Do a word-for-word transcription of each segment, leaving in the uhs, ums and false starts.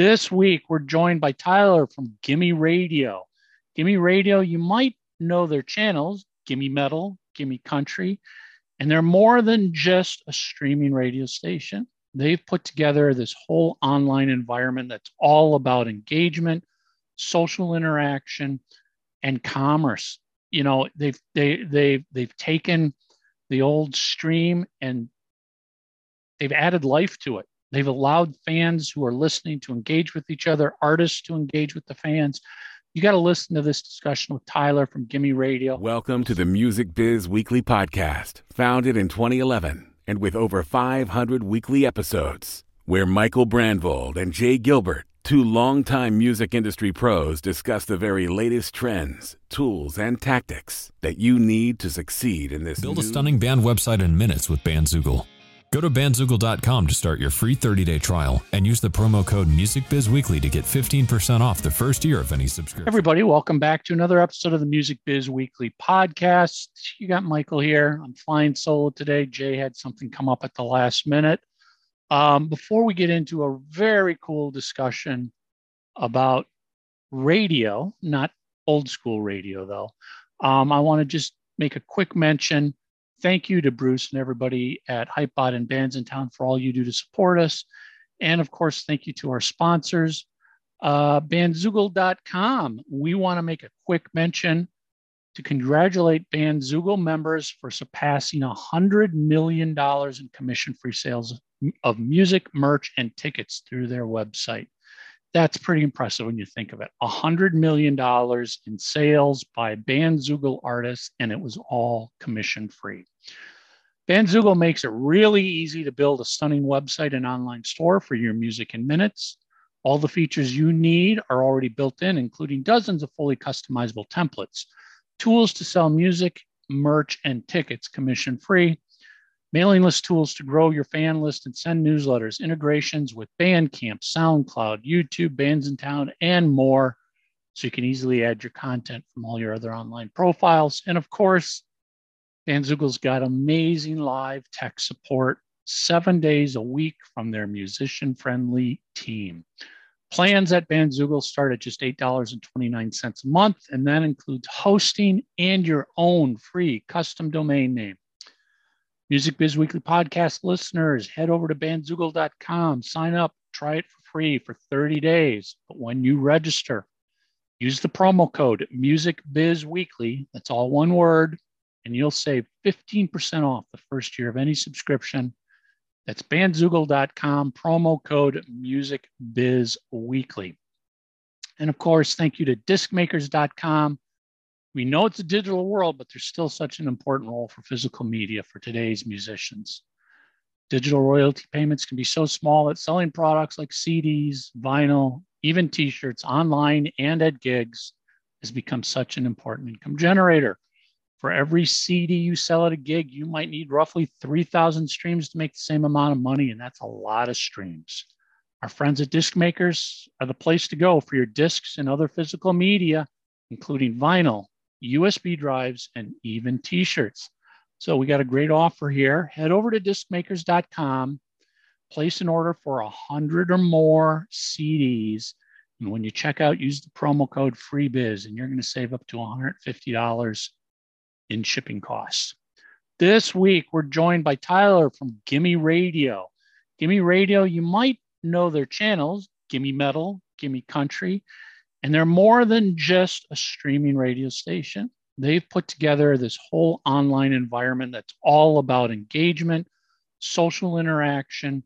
This week, we're joined by Tyler from Gimme Radio. Gimme Radio, you might know their channels, Gimme Metal, Gimme Country, and they're more than just a streaming radio station. They've put together this whole online environment that's all about engagement, social interaction, and commerce. You know, they've they they they've taken the old stream and they've added life to it. They've allowed fans who are listening to engage with each other, artists to engage with the fans. You got to listen to this discussion with Tyler from Gimme Radio. Welcome to the Music Biz Weekly Podcast, founded in twenty eleven and with over five hundred weekly episodes, where Michael Brandvold and Jay Gilbert, two longtime music industry pros, discuss the very latest trends, tools, and tactics that you need to succeed in this. Build new- a stunning band website in minutes with Bandzoogle. Go to Bandzoogle dot com to start your free thirty-day trial and use the promo code MusicBizWeekly to get fifteen percent off the first year of any subscription. Everybody, welcome back to another episode of the Music Biz Weekly Podcast. You got Michael here. I'm flying solo today. Jay had something come up at the last minute. Um, before we get into a very cool discussion about radio, not old school radio though, um, I want to just make a quick mention. Thank you to Bruce and everybody at Hypebot and Bands in Town for all you do to support us. And of course, thank you to our sponsors, uh, Bandzoogle dot com. We want to make a quick mention to congratulate Bandzoogle members for surpassing one hundred million dollars in commission-free sales of music, merch, and tickets through their website. That's pretty impressive when you think of it. one hundred million dollars in sales by Bandzoogle artists, and it was all commission-free. Bandzoogle makes it really easy to build a stunning website and online store for your music in minutes. All the features you need are already built in, including dozens of fully customizable templates, tools to sell music, merch, and tickets commission-free, mailing list tools to grow your fan list and send newsletters, integrations with Bandcamp, SoundCloud, YouTube, Bands in Town, and more, so you can easily add your content from all your other online profiles. And of course, Bandzoogle's got amazing live tech support seven days a week from their musician-friendly team. Plans at Bandzoogle start at just eight dollars and twenty-nine cents a month, and that includes hosting and your own free custom domain name. Music Biz Weekly Podcast listeners, head over to Bandzoogle dot com, sign up, try it for free for thirty days. But when you register, use the promo code MusicBizWeekly, that's all one word, and you'll save fifteen percent off the first year of any subscription. That's Bandzoogle dot com, promo code MusicBizWeekly. And of course, thank you to Disc Makers dot com. We know it's a digital world, but there's still such an important role for physical media for today's musicians. Digital royalty payments can be so small that selling products like C Ds, vinyl, even t-shirts online and at gigs has become such an important income generator. For every C D you sell at a gig, you might need roughly three thousand streams to make the same amount of money, and that's a lot of streams. Our friends at Disc Makers are the place to go for your discs and other physical media, including vinyl, U S B drives, and even t-shirts. So we got a great offer here. Head over to disc makers dot com, place an order for one hundred or more C Ds, and when you check out, use the promo code FREEBIZ, and you're going to save up to one hundred fifty dollars in shipping costs. This week, we're joined by Tyler from Gimme Radio. Gimme Radio, you might know their channels, Gimme Metal, Gimme Country, and they're more than just a streaming radio station. They've put together this whole online environment that's all about engagement, social interaction,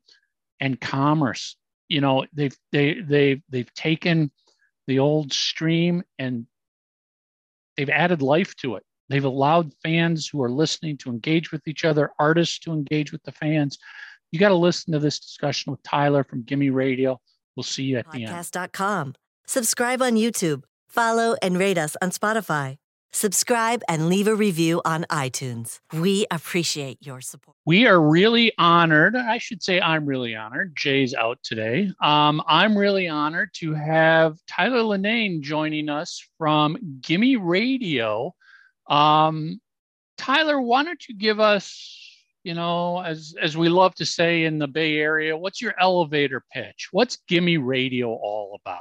and commerce. You know, they've they they've they've taken the old stream and they've added life to it. They've allowed fans who are listening to engage with each other, artists to engage with the fans. You got to listen to this discussion with Tyler from Gimme Radio. We'll see you at the end. podcast dot com. Subscribe on YouTube, follow and rate us on Spotify. Subscribe and leave a review on iTunes. We appreciate your support. We are really honored. I should say I'm really honored. Jay's out today. Um, I'm really honored to have Tyler Lenane joining us from Gimme Radio. Um, Tyler, why don't you give us you know, as as we love to say in the Bay Area, what's your elevator pitch? What's Gimme Radio all about?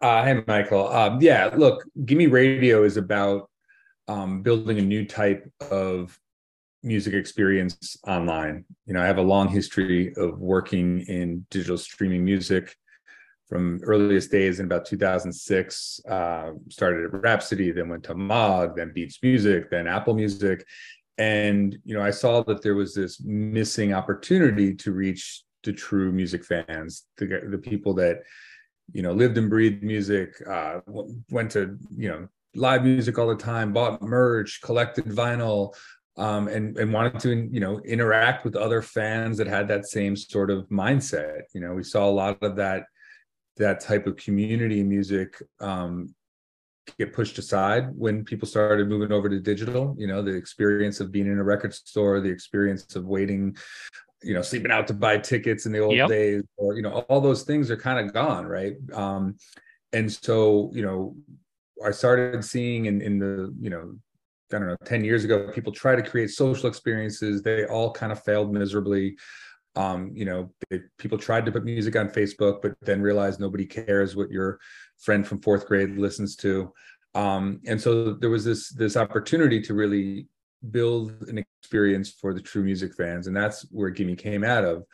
Uh, hey, Michael. Um, yeah, look, Gimme Radio is about um, building a new type of music experience online. You know, I have a long history of working in digital streaming music from earliest days in about two thousand six, uh, started at Rhapsody, then went to Mog, then Beats Music, then Apple Music. And, you know, I saw that there was this missing opportunity to reach the true music fans, the, the people that, you know, lived and breathed music, uh, went to, you know, live music all the time, bought merch, collected vinyl, um, and, and wanted to, you know, interact with other fans that had that same sort of mindset. You know, we saw a lot of that, that type of community music um, get pushed aside when people started moving over to digital. You know, the experience of being in a record store, the experience of waiting, you know, sleeping out to buy tickets in the old yep. days, or, you know, all those things are kind of gone, right? Um, and so, you know, I started seeing in, in the, you know, I don't know, ten years ago, people try to create social experiences. They all kind of failed miserably. Um, you know, they, people tried to put music on Facebook, but then realized nobody cares what your friend from fourth grade listens to. Um, and so there was this, this opportunity to really build an experience for the true music fans. And that's where Gimme came out of.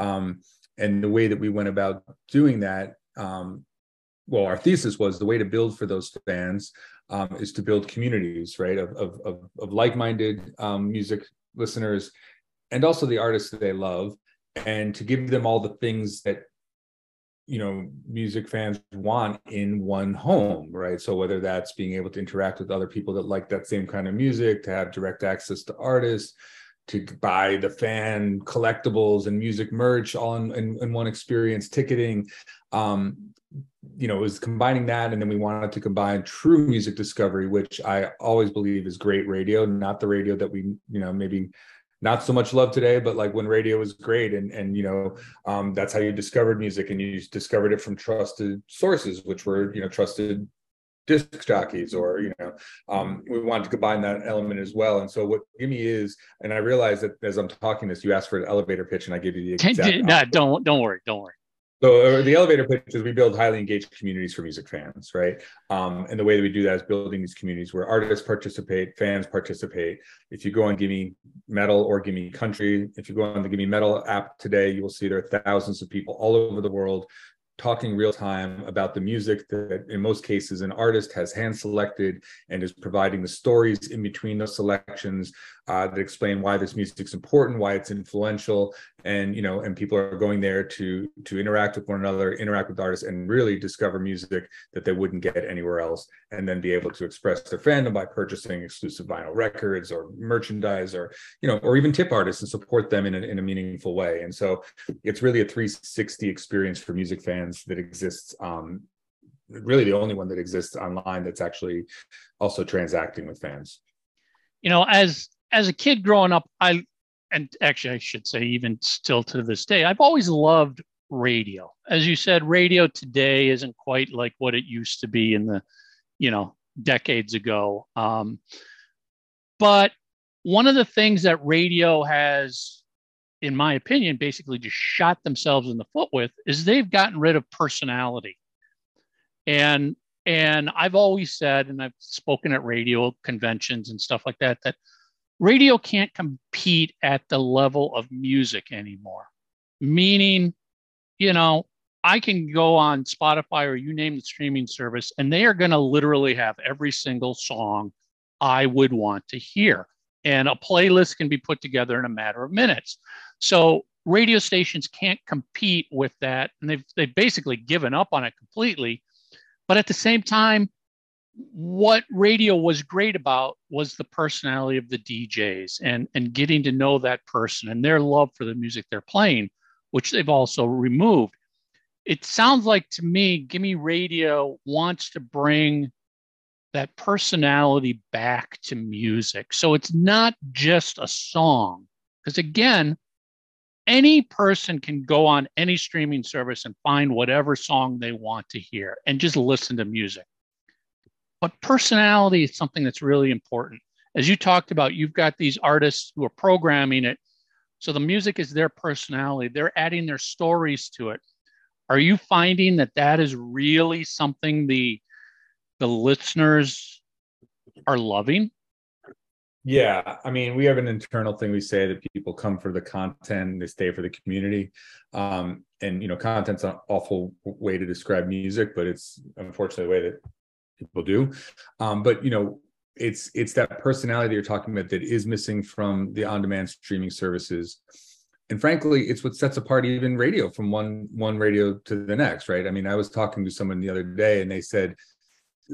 Um, and the way that we went about doing that, um, well, our thesis was the way to build for those fans um, is to build communities, right, of, of, of, of like-minded um, music listeners, and also the artists that they love, and to give them all the things that, you know, music fans want in one home, right? So whether that's being able to interact with other people that like that same kind of music, to have direct access to artists, to buy the fan collectibles and music merch all in, in, in one experience, ticketing, um, you know, it was combining that. And then we wanted to combine true music discovery, which I always believe is great radio, not the radio that we, you know, maybe not so much love today, but like when radio was great and, and you know, um, that's how you discovered music, and you discovered it from trusted sources, which were, you know, trusted disc jockeys or, you know, um, we wanted to combine that element as well. And so what Gimme is, and I realize that as I'm talking this, you asked for an elevator pitch and I give you the exact no, don't, don't worry, don't worry. So the elevator pitch is we build highly engaged communities for music fans, right? Um, and the way that we do that is building these communities where artists participate, fans participate. If you go on Gimme Metal or Gimme Country, if you go on the Gimme Metal app today, you will see there are thousands of people all over the world talking real time about the music that in most cases an artist has hand selected and is providing the stories in between those selections uh, that explain why this music's important, why it's influential. And, you know, and people are going there to, to interact with one another, interact with artists, and really discover music that they wouldn't get anywhere else, and then be able to express their fandom by purchasing exclusive vinyl records or merchandise, or, you know, or even tip artists and support them in a, in a meaningful way. And so it's really a three sixty experience for music fans that exists, um, really the only one that exists online that's actually also transacting with fans. You know, as, as a kid growing up, I, and actually I should say even still to this day, I've always loved radio. As you said, radio today isn't quite like what it used to be in the, you know, decades ago. Um, but one of the things that radio has, in my opinion, basically just shot themselves in the foot with is they've gotten rid of personality. And, and I've always said, and I've spoken at radio conventions and stuff like that, that radio can't compete at the level of music anymore. Meaning, you know, I can go on Spotify or you name the streaming service, and they are going to literally have every single song I would want to hear. And a playlist can be put together in a matter of minutes. So radio stations can't compete with that. And they've, they've basically given up on it completely. But at the same time, what radio was great about was the personality of the D Js and, and getting to know that person and their love for the music they're playing, which they've also removed. It sounds like to me, Gimme Radio wants to bring that personality back to music. So it's not just a song, because again, any person can go on any streaming service and find whatever song they want to hear and just listen to music. But personality is something that's really important. as you talked about, you've got these artists who are programming it. So the music is their personality. They're adding their stories to it. Are you finding that that is really something the the listeners are loving? Yeah. I mean, we have an internal thing. We say that people come for the content, they stay for the community. Um, and, you know, content's an awful way to describe music, but it's unfortunately the way that people do. Um, but, you know, it's, it's that personality that you're talking about that is missing from the on-demand streaming services. And frankly, it's what sets apart even radio from one, one radio to the next, right? I mean, I was talking to someone the other day and they said,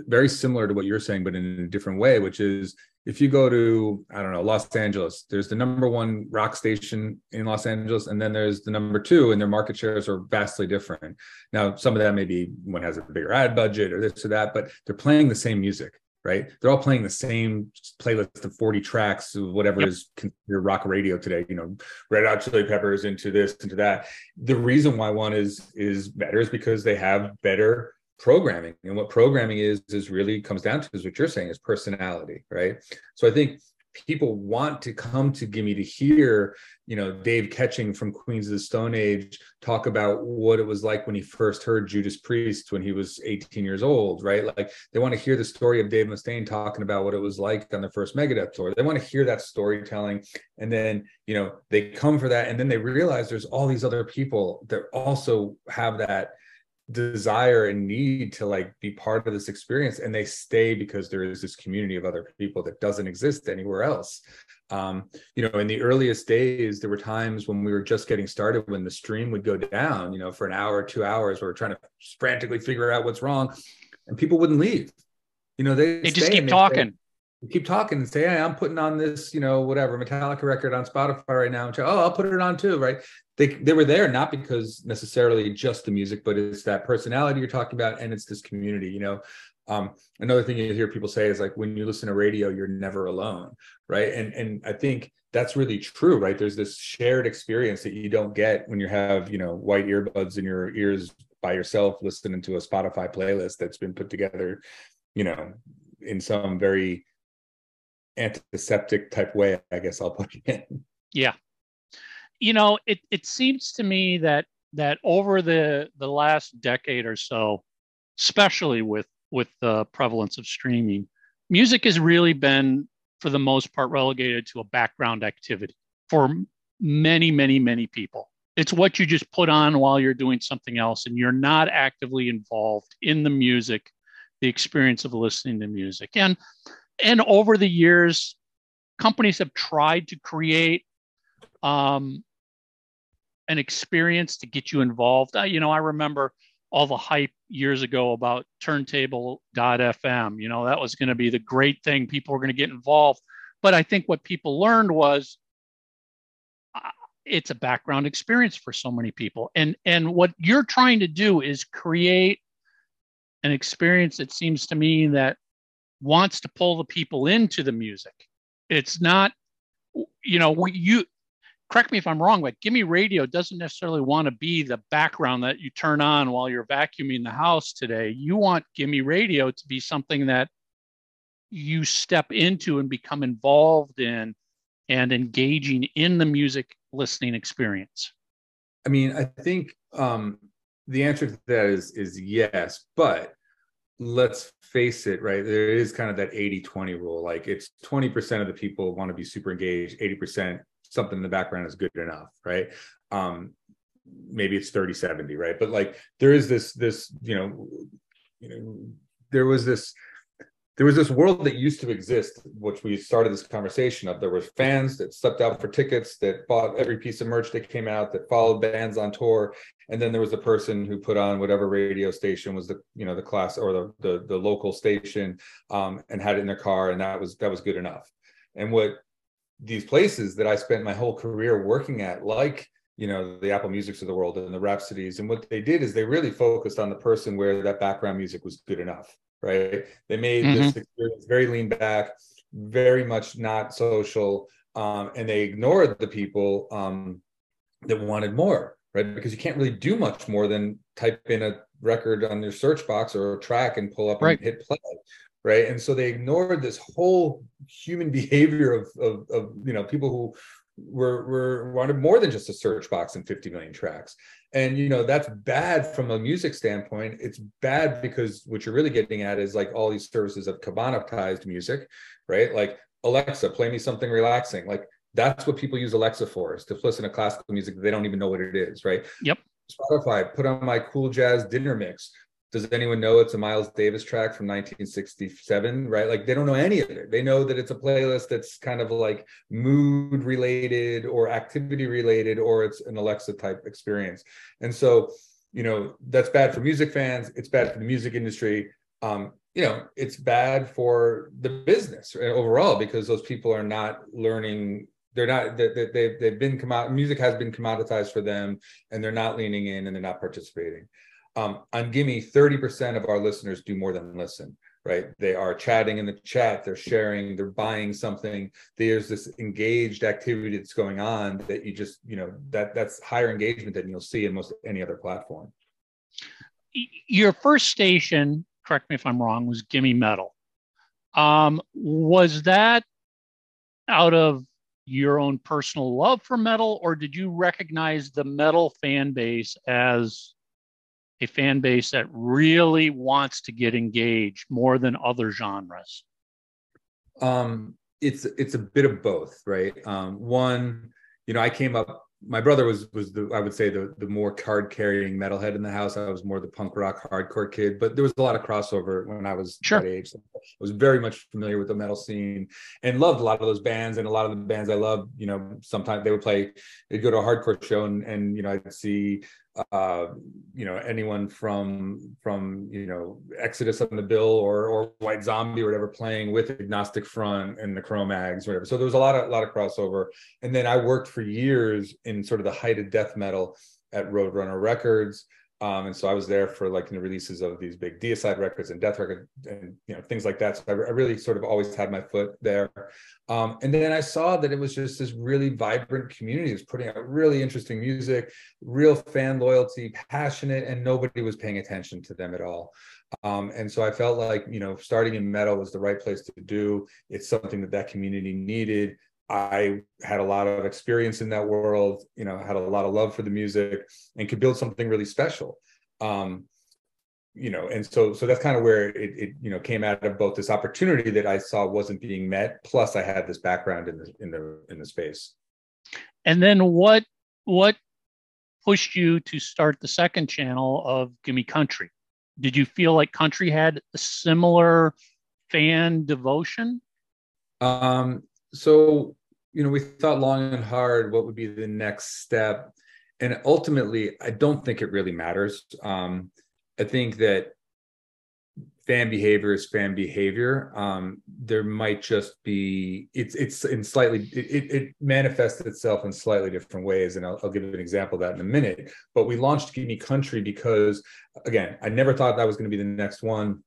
very similar to what you're saying, but in a different way, which is, if you go to, I don't know, Los Angeles, there's the number one rock station in Los Angeles, and then there's the number two, and their market shares are vastly different. Now, some of that may be one has a bigger ad budget or this or that, but they're playing the same music, right? They're all playing the same playlist of forty tracks of whatever yep. is considered rock radio today, you know, Red Hot Chili Peppers into this, into that. The reason why one is is better is because they have better programming. And what programming is is really comes down to is what you're saying is personality, right? So I think people want to come to Gimme to hear, you know, Dave Catching from Queens of the Stone Age talk about what it was like when he first heard Judas Priest when he was eighteen years old, right? Like they want to hear the story of Dave Mustaine talking about what it was like on the first Megadeth tour. They want to hear that storytelling. And then, you know, they come for that. And then they realize there's all these other people that also have that desire and need to like be part of this experience, and they stay because there is this community of other people that doesn't exist anywhere else. Um you know, in the earliest days, there were times when we were just getting started, when the stream would go down, you know, for an hour, two hours, we were trying to frantically figure out what's wrong, and people wouldn't leave. You know, they, they just keep talking keep talking and say, hey, I'm putting on this, you know, whatever Metallica record on Spotify right now. Oh, I'll put it on too, right? They they were there, not because necessarily just the music, but it's that personality you're talking about. And it's this community, you know. Um, another thing you hear people say is like, when you listen to radio, you're never alone, right? And and I think that's really true, right? There's this shared experience that you don't get when you have, you know, white earbuds in your ears by yourself, listening to a Spotify playlist that's been put together, you know, in some very antiseptic type way, I guess I'll put it in. Yeah. You know, it it seems to me that that over the the last decade or so, especially with with the prevalence of streaming, music has really been, for the most part, relegated to a background activity for many, many, many people. It's what you just put on while you're doing something else, and you're not actively involved in the music, the experience of listening to music. And And over the years, companies have tried to create um, an experience to get you involved. I, you know, I remember all the hype years ago about turntable dot f m. You know, that was going to be the great thing. People were going to get involved. But I think what people learned was uh, it's a background experience for so many people. And, and what you're trying to do is create an experience that seems to me that wants to pull the people into the music. It's not, you know, what you, correct me if I'm wrong, but Gimme Radio doesn't necessarily want to be the background that you turn on while you're vacuuming the house today. You want Gimme Radio to be something that you step into and become involved in and engaging in the music listening experience. I mean, I think um, the answer to that is, is yes, but let's face it, right? There is kind of that eighty twenty rule. Like it's twenty percent of the people want to be super engaged, eighty percent something in the background is good enough, right? Um, maybe it's thirty seventy, right? But like there is this, this, you know, you know, there was this, there was this world that used to exist, which we started this conversation of. There were fans that stepped out for tickets, that bought every piece of merch that came out, that followed bands on tour. And then there was the person who put on whatever radio station was the, you know, the class or the the, the local station, um, and had it in their car. And that was that was good enough. And what these places that I spent my whole career working at, like, you know, the Apple Musics of the world and the Rhapsodies, and what they did is they really focused on the person where that background music was good enough. Right. They made mm-hmm. this experience very lean back, very much not social. Um, and they ignored the people um, that wanted more, right? Because you can't really do much more than type in a record on your search box or a track and pull up right. and hit play. right? And so they ignored this whole human behavior of, of, of you know, people who were, were wanted more than just a search box and fifty million tracks. And, you know, that's bad from a music standpoint. It's bad because what you're really getting at is like all these services have commoditized music, right? Like Alexa, play me something relaxing. Like that's what people use Alexa for, is to listen to classical music. They don't even know what it is, right? Yep. Spotify, put on my cool jazz dinner mix. Does anyone know it's a Miles Davis track from nineteen sixty-seven, right? Like they don't know any of it. They know that it's a playlist that's kind of like mood related or activity related, or it's an Alexa type experience. And so, you know, that's bad for music fans. It's bad for the music industry. Um, you know, it's bad for the business overall, because those people are not learning. They're not, they, they, they've been, commo- music has been commoditized for them, and they're not leaning in and they're not participating. Um, on Gimme, thirty percent of our listeners do more than listen, right? They are chatting in the chat, they're sharing, they're buying something. There's this engaged activity that's going on that you just, you know, that that's higher engagement than you'll see in most any other platform. Your first station, correct me if I'm wrong, was Gimme Metal. Um, was that out of your own personal love for metal, or did you recognize the metal fan base as a fan base that really wants to get engaged more than other genres? Um, it's it's a bit of both, right? Um, one, you know, I came up, my brother was, was the I would say, the, the more card-carrying metalhead in the house. I was more the punk rock hardcore kid, but there was a lot of crossover when I was sure. that age. So I was very much familiar with the metal scene and loved a lot of those bands, and a lot of the bands I loved, you know, sometimes they would play, they'd go to a hardcore show, and, and you know, I'd see... uh you know anyone from from you know Exodus on the bill or or White Zombie or whatever playing with Agnostic Front and the Cro-Mags or whatever. So there was a lot of a lot of crossover. And then I worked for years in sort of the height of death metal at Roadrunner Records, um and so I was there for like the releases of these big Deicide records and Death records and you know things like that. So I, I really sort of always had my foot there, um and then I saw that it was just this really vibrant community that's putting out really interesting music, real fan loyalty, passionate, and nobody was paying attention to them at all. Um, and so I felt like you know starting in metal was the right place to do. It's something that that community needed. I had a lot of experience in that world, you know, had a lot of love for the music, and could build something really special, um, you know. And so, so that's kind of where it, it, you know, came out of both this opportunity that I saw wasn't being met, plus I had this background in the in the in the space. And then what what pushed you to start the second channel of Gimme Country? Did you feel like country had a similar fan devotion? Um, so. You know, we thought long and hard what would be the next step. And ultimately, I don't think it really matters. Um, I think that fan behavior is fan behavior. Um, there might just be, it's it's in slightly, it, it manifests itself in slightly different ways. And I'll, I'll give you an example of that in a minute. But we launched Gimme Country because, again, I never thought that was going to be the next one.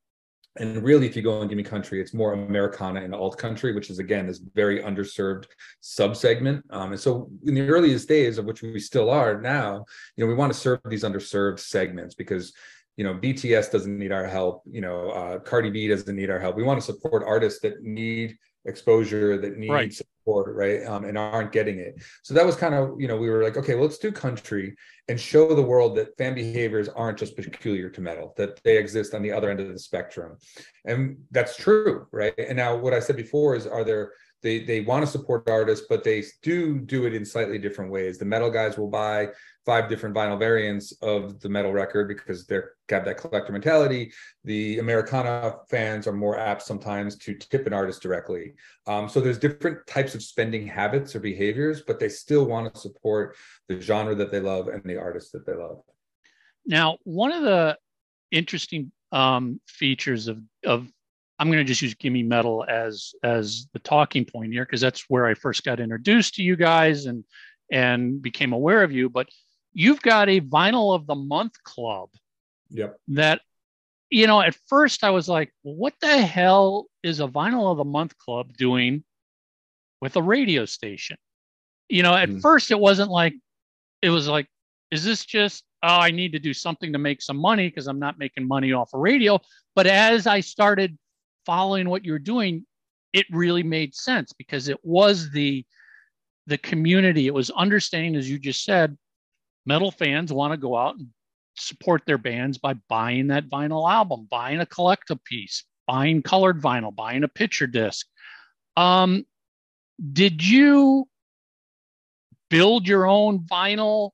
And really, if you go on Gimme Country, it's more Americana and alt country, which is, again, this very underserved subsegment. Um, and so in the earliest days, of which we still are now, you know, we want to serve these underserved segments because, you know, B T S doesn't need our help. You know, uh, Cardi B doesn't need our help. We want to support artists that need exposure, that need right. support, right, um, and aren't getting it. So that was kind of, you know, we were like, okay, well, let's do country and show the world that fan behaviors aren't just peculiar to metal, that they exist on the other end of the spectrum. And that's true, right? And now what I said before is, are there, they, they want to support artists, but they do do it in slightly different ways. The metal guys will buy five different vinyl variants of the metal record because they're got that collector mentality. The Americana fans are more apt sometimes to tip an artist directly. Um, so there's different types of spending habits or behaviors, but they still want to support the genre that they love and the artist that they love. Now, one of the interesting um, features of, of I'm going to just use Gimme Metal as as the talking point here, because that's where I first got introduced to you guys and and became aware of you. But you've got a Vinyl of the Month club. Yep. That, you know, at first I was like, well, what the hell is a Vinyl of the Month club doing with a radio station? You know, at mm. first it wasn't like, it was like, is this just, oh, I need to do something to make some money because I'm not making money off of radio. But as I started following what you were doing, it really made sense because it was the the community. It was understanding, as you just said, metal fans want to go out and support their bands by buying that vinyl album, buying a collectible piece, buying colored vinyl, buying a picture disc. Um, did you build your own vinyl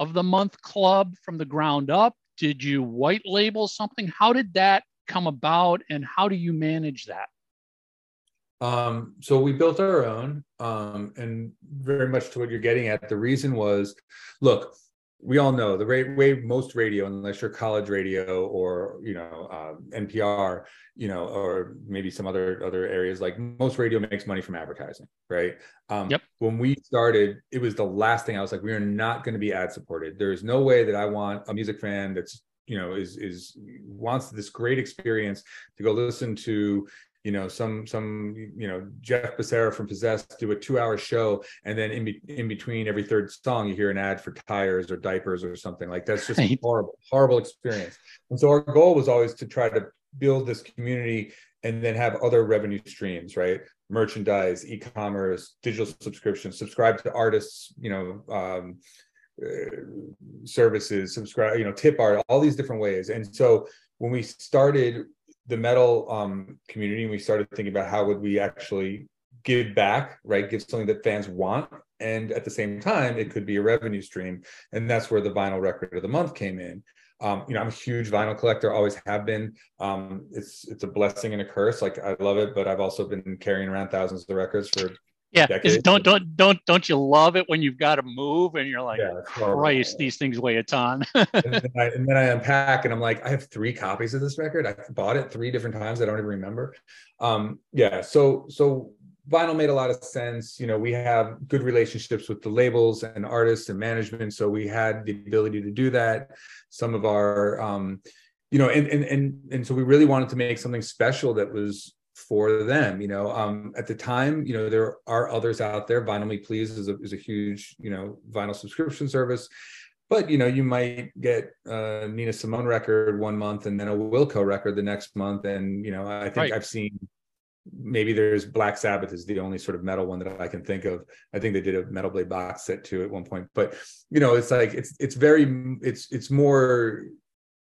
of the month club from the ground up? Did you white label something? How did that come about and how do you manage that? Um, so we built our own, um, and very much to what you're getting at. The reason was, look, we all know the rate way most radio, unless you're college radio or, you know, uh, N P R, you know, or maybe some other, other areas, like most radio makes money from advertising. Right. Um, yep. When we started, it was the last thing I was like, we are not going to be ad supported. There is no way that I want a music fan that's, you know, is, is wants this great experience to go listen to, you know, some, some, you know, Jeff Becerra from Possessed do a two hour show. And then in, be, in between every third song, you hear an ad for tires or diapers or something like that's just a horrible, horrible experience. And so our goal was always to try to build this community and then have other revenue streams, right? Merchandise, e-commerce, digital subscriptions, subscribe to artists, you know, um, uh, services, subscribe, you know, tip art, all these different ways. And so when we started the metal um, community, and we started thinking about how would we actually give back, right? Give something that fans want. And at the same time, it could be a revenue stream. And that's where the vinyl record of the month came in. Um, you know, I'm a huge vinyl collector, always have been. Um, it's it's a blessing and a curse. Like, I love it, but I've also been carrying around thousands of records for yeah, decades. Don't, don't, don't, don't you love it when you've got to move and you're like, yeah, Christ, these things weigh a ton. and, then I, and then I unpack and I'm like, I have three copies of this record. I bought it three different times. I don't even remember. Um, yeah, so so. Vinyl made a lot of sense. You know, we have good relationships with the labels and artists and management. So we had the ability to do that. Some of our, um, you know, and, and, and, and so we really wanted to make something special that was for them, you know, um, at the time, you know, there are others out there. Vinyl Me Please is a, is a huge, you know, vinyl subscription service. But, you know, you might get a Nina Simone record one month and then a Wilco record the next month. And, you know, I think right. I've seen maybe there's Black Sabbath is the only sort of metal one that I can think of. I think they did a Metal Blade box set too at one point, but you know, it's like, it's, it's very, it's, it's more,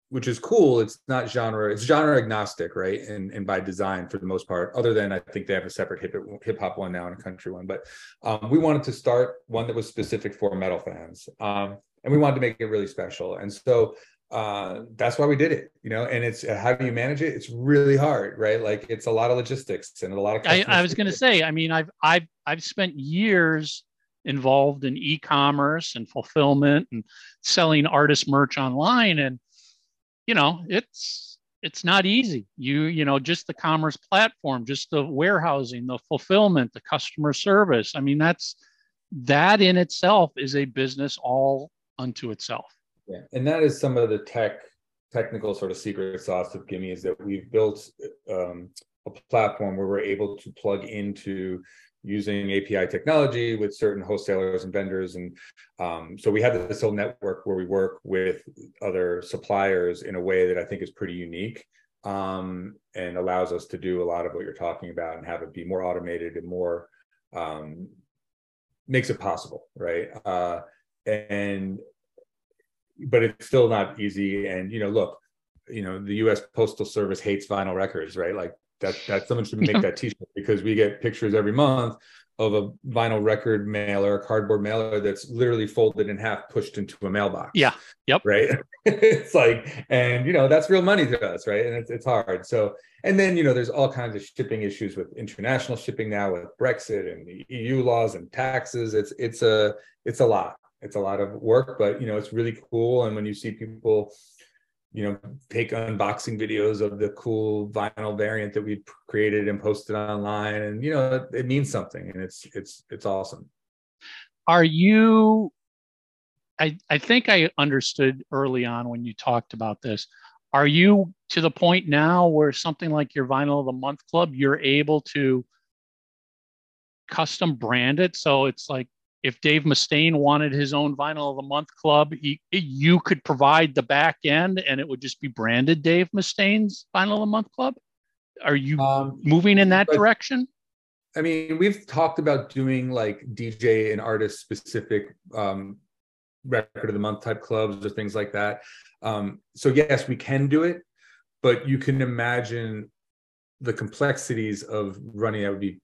which is cool. It's not genre, it's genre agnostic. Right. And, and by design for the most part, other than I think they have a separate hip hip hop one now and a country one, but um, we wanted to start one that was specific for metal fans. Um, and we wanted to make it really special. And so Uh, that's why we did it, you know, and it's, uh, how do you manage it? It's really hard, right? Like it's a lot of logistics and a lot of, I, I was going to say, I mean, I've, I've, I've spent years involved in e-commerce and fulfillment and selling artist merch online. And, you know, it's, it's not easy. You, you know, just the commerce platform, just the warehousing, the fulfillment, the customer service. I mean, that's, that in itself is a business all unto itself. Yeah, and that is some of the tech technical sort of secret sauce of Gimme, is that we've built um, a platform where we're able to plug into using A P I technology with certain wholesalers and vendors. And um, so we have this whole network where we work with other suppliers in a way that I think is pretty unique um, and allows us to do a lot of what you're talking about and have it be more automated and more um, makes it possible, right? Uh, and but it's still not easy. And, you know, look, you know, the U S Postal Service hates vinyl records, right? Like that, that someone should make yeah. that t-shirt, because we get pictures every month of a vinyl record mailer, a cardboard mailer that's literally folded in half, pushed into a mailbox. Yeah. Yep. Right. It's like, and you know, that's real money to us. Right. And it's, it's hard. So, and then, you know, there's all kinds of shipping issues with international shipping now with Brexit and the E U laws and taxes. It's, it's a, it's a lot. It's a lot of work, but, you know, it's really cool. And when you see people, you know, take unboxing videos of the cool vinyl variant that we've created and posted online, and, you know, it, it means something, and it's, it's, it's awesome. Are you, I, I think I understood early on when you talked about this, are you to the point now where something like your Vinyl of the Month Club, you're able to custom brand it? So it's like, if Dave Mustaine wanted his own Vinyl of the Month Club, he, you could provide the back end and it would just be branded Dave Mustaine's Vinyl of the Month Club? Are you um, moving in that but, direction? I mean, we've talked about doing like D J and artist specific um, record of the month type clubs or things like that. Um, so yes, we can do it, but you can imagine the complexities of running. That would be,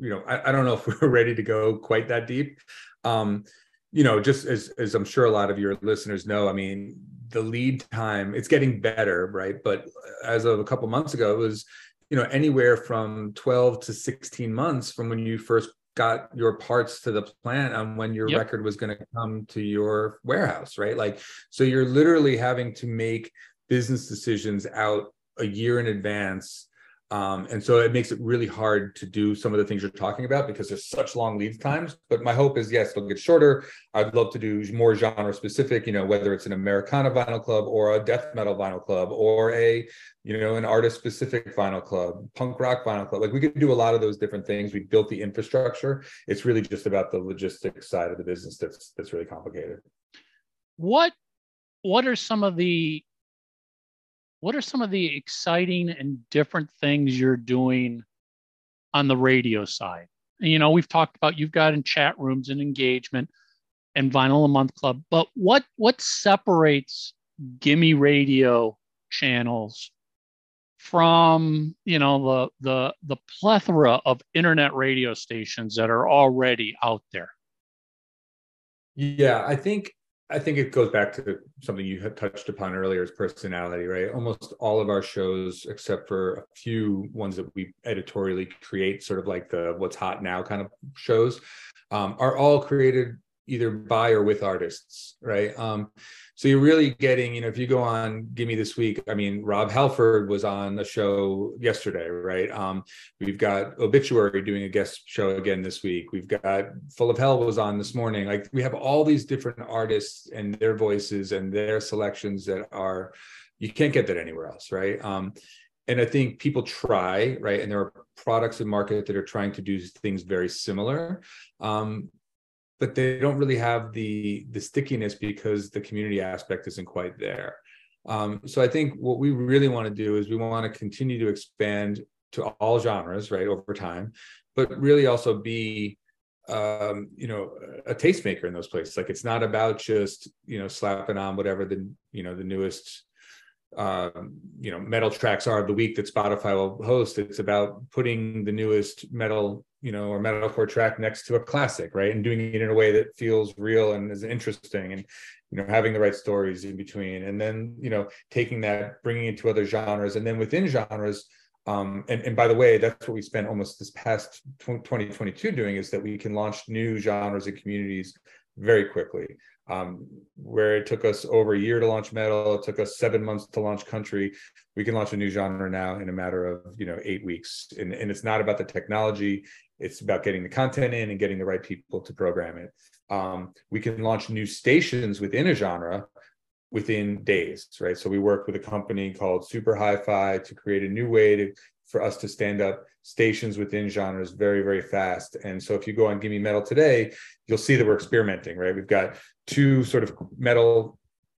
you know, I, I don't know if we're ready to go quite that deep. Um, you know, just as, as I'm sure a lot of your listeners know, I mean, the lead time, it's getting better, right? But as of a couple months ago, it was, you know, anywhere from twelve to sixteen months from when you first got your parts to the plant on when your yep. record was going to come to your warehouse, right? Like, so you're literally having to make business decisions out a year in advance. Um, and so it makes it really hard to do some of the things you're talking about because there's such long lead times. But my hope is, yes, it'll get shorter. I'd love to do more genre specific, you know, whether it's an Americana vinyl club or a death metal vinyl club or a, you know, an artist specific vinyl club, punk rock vinyl club. Like we could do a lot of those different things. We built the infrastructure. It's really just about the logistics side of the business that's that's really complicated. What what are some of the What are some of the exciting and different things you're doing on the radio side? You know, we've talked about you've got in chat rooms and engagement and Vinyl a Month Club, but what what separates Gimme Radio channels from, you know, the the the plethora of internet radio stations that are already out there? Yeah, I think I think it goes back to something you had touched upon earlier is personality, right? Almost all of our shows, except for a few ones that we editorially create, sort of like the what's hot now kind of shows, um, are all created either by or with artists, right? Um, so you're really getting, you know, if you go on Gimme This Week, I mean, Rob Halford was on a show yesterday, right? Um, we've got Obituary doing a guest show again this week. We've got Full of Hell was on this morning. Like we have all these different artists and their voices and their selections that are, you can't get that anywhere else, right? Um, and I think people try, right? And there are products in market that are trying to do things very similar. Um, but they don't really have the, the stickiness because the community aspect isn't quite there. Um, so I think what we really want to do is we want to continue to expand to all genres, right, over time, but really also be, um, you know, a tastemaker in those places. Like it's not about just, you know, slapping on whatever the, you know, the newest, Um, you know, metal tracks are of the week that Spotify will host. It's about putting the newest metal, you know, or metalcore track next to a classic, right? And doing it in a way that feels real and is interesting and, you know, having the right stories in between. And then, you know, taking that, bringing it to other genres. And then within genres, um, and, and by the way, that's what we spent almost this past twenty twenty-two doing is that we can launch new genres and communities very quickly. Um, where it took us over a year to launch metal, it took us seven months to launch country. We can launch a new genre now in a matter of, you know, eight weeks. And, and it's not about the technology. It's about getting the content in and getting the right people to program it. Um, we can launch new stations within a genre within days, right? So we worked with a company called Super Hi-Fi to create a new way to for us to stand up stations within genres very, very fast. And so if you go on Gimme Metal today, you'll see that we're experimenting, right? We've got two sort of metal,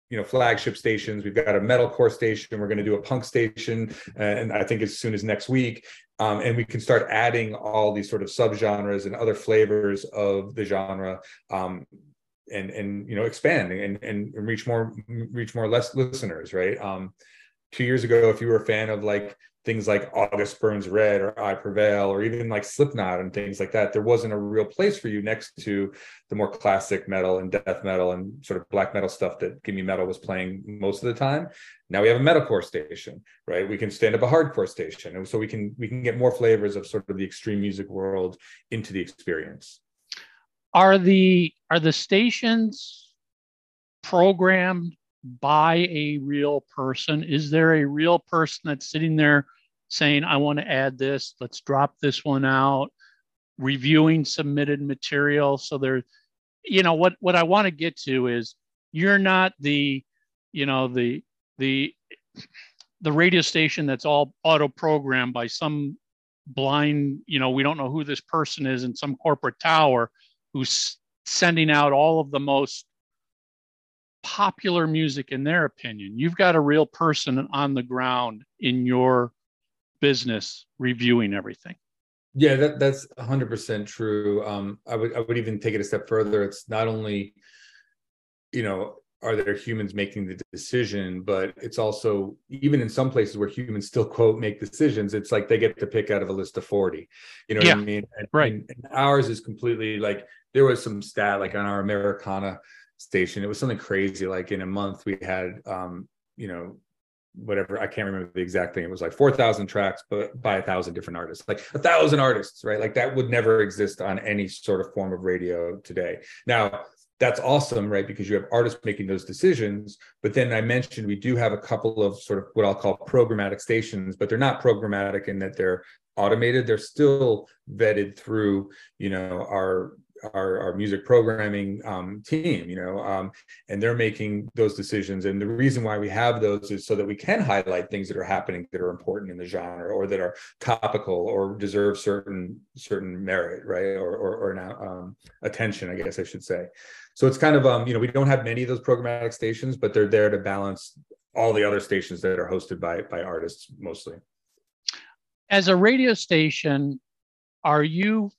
you know, flagship stations. We've got a metalcore station. We're going to do a punk station. And I think as soon as next week, um, and we can start adding all these sort of subgenres and other flavors of the genre, um, and, and, you know, expand and, and reach more, reach more less listeners, right? Um, two years ago, if you were a fan of like, things like August Burns Red or I Prevail or even like Slipknot and things like that, there wasn't a real place for you next to the more classic metal and death metal and sort of black metal stuff that Gimme Metal was playing most of the time. Now we have a metalcore station, right? We can stand up a hardcore station. And so we can we can get more flavors of sort of the extreme music world into the experience. Are the are the stations programmed by a real person? Is there a real person that's sitting there saying, I want to add this, let's drop this one out, reviewing submitted material? So there, you know, what, what I want to get to is you're not the, you know, the, the, the radio station that's all auto-programmed by some blind, you know, we don't know who this person is in some corporate tower who's sending out all of the most popular music in their opinion. You've got a real person on the ground in your business reviewing everything. Yeah, that, that's one hundred percent true. Um, I would I would even take it a step further. It's not only, you know, are there humans making the decision, but it's also, even in some places where humans still, quote, make decisions, it's like they get to pick out of a list of forty. You know yeah, what I mean? And, right. And ours is completely like, there was some stat like on our Americana station, it was something crazy. Like in a month we had, um, you know, whatever, I can't remember the exact thing. It was like four thousand tracks, but by a thousand different artists, like a thousand artists, right? Like that would never exist on any sort of form of radio today. Now, that's awesome, right? Because you have artists making those decisions. But then I mentioned we do have a couple of sort of what I'll call programmatic stations, but they're not programmatic in that they're automated. They're still vetted through, you know, our our, our music programming um, team, you know, um, and they're making those decisions. And the reason why we have those is so that we can highlight things that are happening that are important in the genre, or that are topical, or deserve certain certain merit, right? Or or, or not, um, attention, I guess I should say. So it's kind of, um, you know, we don't have many of those programmatic stations, but they're there to balance all the other stations that are hosted by by artists mostly. As a radio station, are you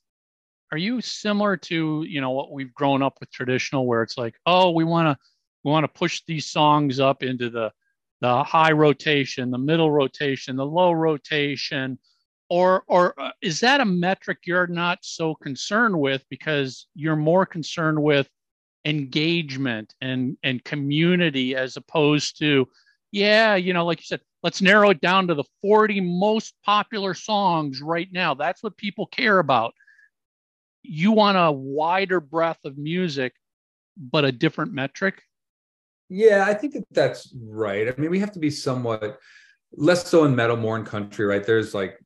are you similar to, you know, what we've grown up with traditional, where it's like, oh, we want to we want to push these songs up into the the high rotation, the middle rotation, the low rotation? Or or is that a metric you're not so concerned with, because you're more concerned with engagement and and community, as opposed to, yeah, you know, like you said, let's narrow it down to the forty most popular songs right now. That's what people care about. You want a wider breadth of music, but a different metric. Yeah, I think that that's right. I mean, we have to be somewhat less so in metal, more in country, right? There's like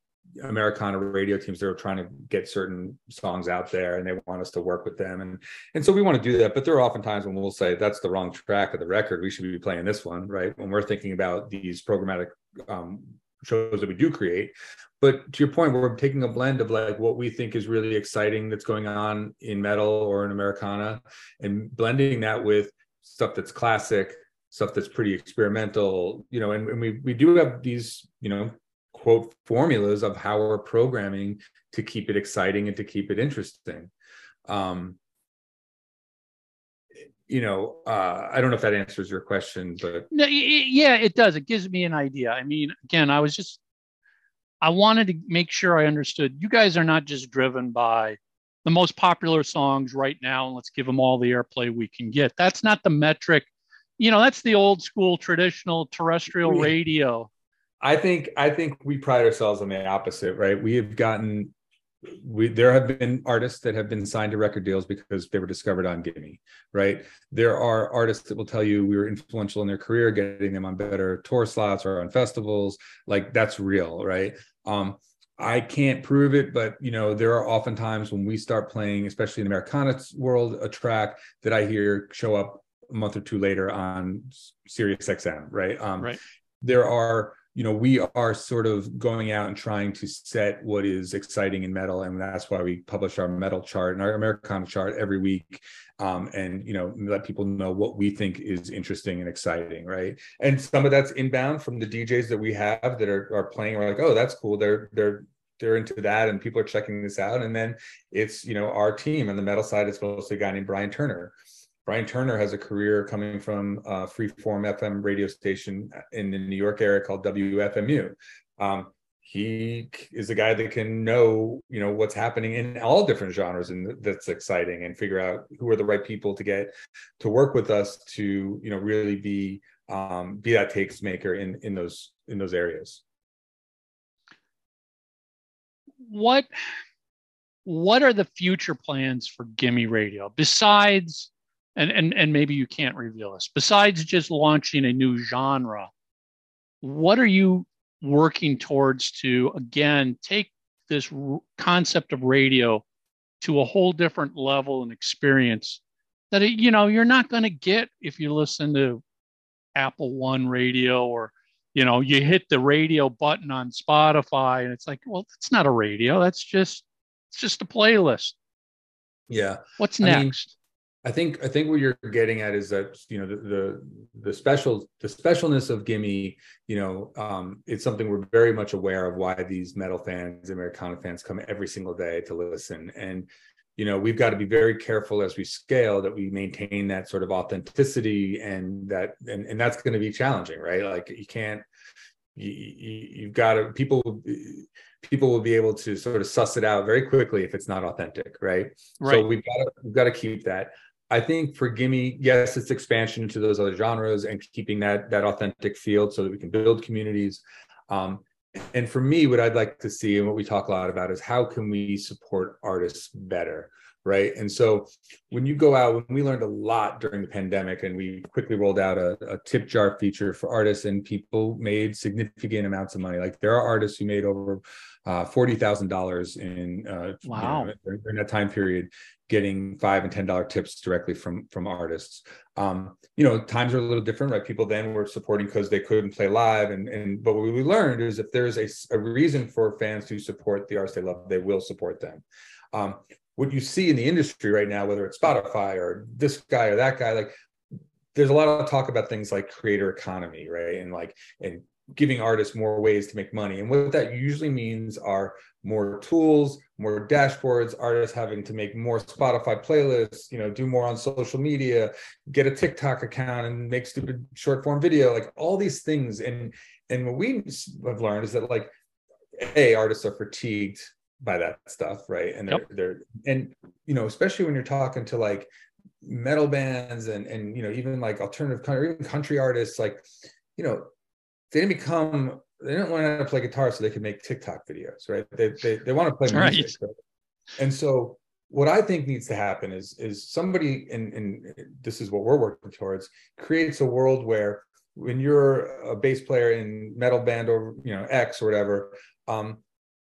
Americana radio teams that are trying to get certain songs out there, and they want us to work with them, and and so we want to do that. But there are often times when we'll say that's the wrong track of the record, we should be playing this one, right? When we're thinking about these programmatic um shows that we do create. But to your point, we're taking a blend of like what we think is really exciting that's going on in metal or in Americana, and blending that with stuff that's classic, stuff that's pretty experimental, you know. And, and we we do have these, you know, quote, formulas of how we're programming to keep it exciting and to keep it interesting. Um, you know, uh, I don't know if that answers your question, but no, yeah, it does. It gives me an idea. I mean, again, I was just, I wanted to make sure I understood. You guys are not just driven by the most popular songs right now, and let's give them all the airplay we can get. That's not the metric. You know, that's the old school, traditional, terrestrial yeah. radio. I think I think we pride ourselves on the opposite, right? We have gotten, we there have been artists that have been signed to record deals because they were discovered on Gimme, right? There are artists that will tell you we were influential in their career, getting them on better tour slots or on festivals. Like that's real, right? Um, I can't prove it, but you know, there are often times when we start playing, especially in Americana's world, a track that I hear show up a month or two later on Sirius X M, right? Um, right. There are. You know, we are sort of going out and trying to set what is exciting in metal, and that's why we publish our metal chart and our Americana chart every week, um, and, you know, let people know what we think is interesting and exciting, right? And some of that's inbound from the D Js that we have that are, are playing. We're like, oh, that's cool. They're they're they're into that, and people are checking this out. And then it's, you know, our team on the metal side is mostly a guy named Brian Turner. Brian Turner has a career coming from a freeform F M radio station in the New York area called W F M U. Um, he is a guy that can know, you know, what's happening in all different genres, and that's exciting, and figure out who are the right people to get to work with us to, you know, really be um, be that takes maker in in those in those areas. What what are the future plans for Gimme Radio, besides? And, and and maybe you can't reveal this, besides just launching a new genre? What are you working towards to, again, take this r- concept of radio to a whole different level and experience that, it, you know, you're not going to get if you listen to Apple One radio, or, you know, you hit the radio button on Spotify and it's like, well, that's not a radio. That's just, it's just a playlist. Yeah. What's next? I mean, I think I think what you're getting at is that, you know, the the, the special the specialness of Gimme, you know, um, it's something we're very much aware of, why these metal fans, Americana fans come every single day to listen. And, you know, we've got to be very careful as we scale that we maintain that sort of authenticity, and that and, and that's going to be challenging, right? Like you can't, you, you, you've got to, people, people will be able to sort of suss it out very quickly if it's not authentic, right? Right. So we've got to, we've got to keep that. I think for Gimme, yes, it's expansion into those other genres and keeping that that authentic field so that we can build communities. Um, and for me, what I'd like to see, and what we talk a lot about, is how can we support artists better, right? And so when you go out, when we learned a lot during the pandemic, and we quickly rolled out a, a tip jar feature for artists, and people made significant amounts of money. Like there are artists who made over uh, forty thousand dollars in uh, wow. you know, during that time period, getting five and ten dollar tips directly from from artists. Um, you know, times are a little different, right? People then were supporting because they couldn't play live, and and but what we learned is if there's a, a reason for fans to support the artists they love, they will support them. Um, what you see in the industry right now, whether it's Spotify or this guy or that guy, like there's a lot of talk about things like creator economy, right? And like and giving artists more ways to make money. And what that usually means are more tools, more dashboards, artists having to make more Spotify playlists, you know, do more on social media, get a TikTok account and make stupid short form video, like all these things. And, and what we have learned is that like, A, artists are fatigued by that stuff, right? And they're, yep. they're, and, you know, especially when you're talking to like metal bands and, and, you know, even like alternative country, even country artists, like, you know, they didn't become, they didn't learn how to play guitar so they could make TikTok videos, right? They they, they want to play right. music. Right? And so what I think needs to happen is, is somebody, and, and this is what we're working towards, creates a world where when you're a bass player in metal band or, you know, X or whatever, um,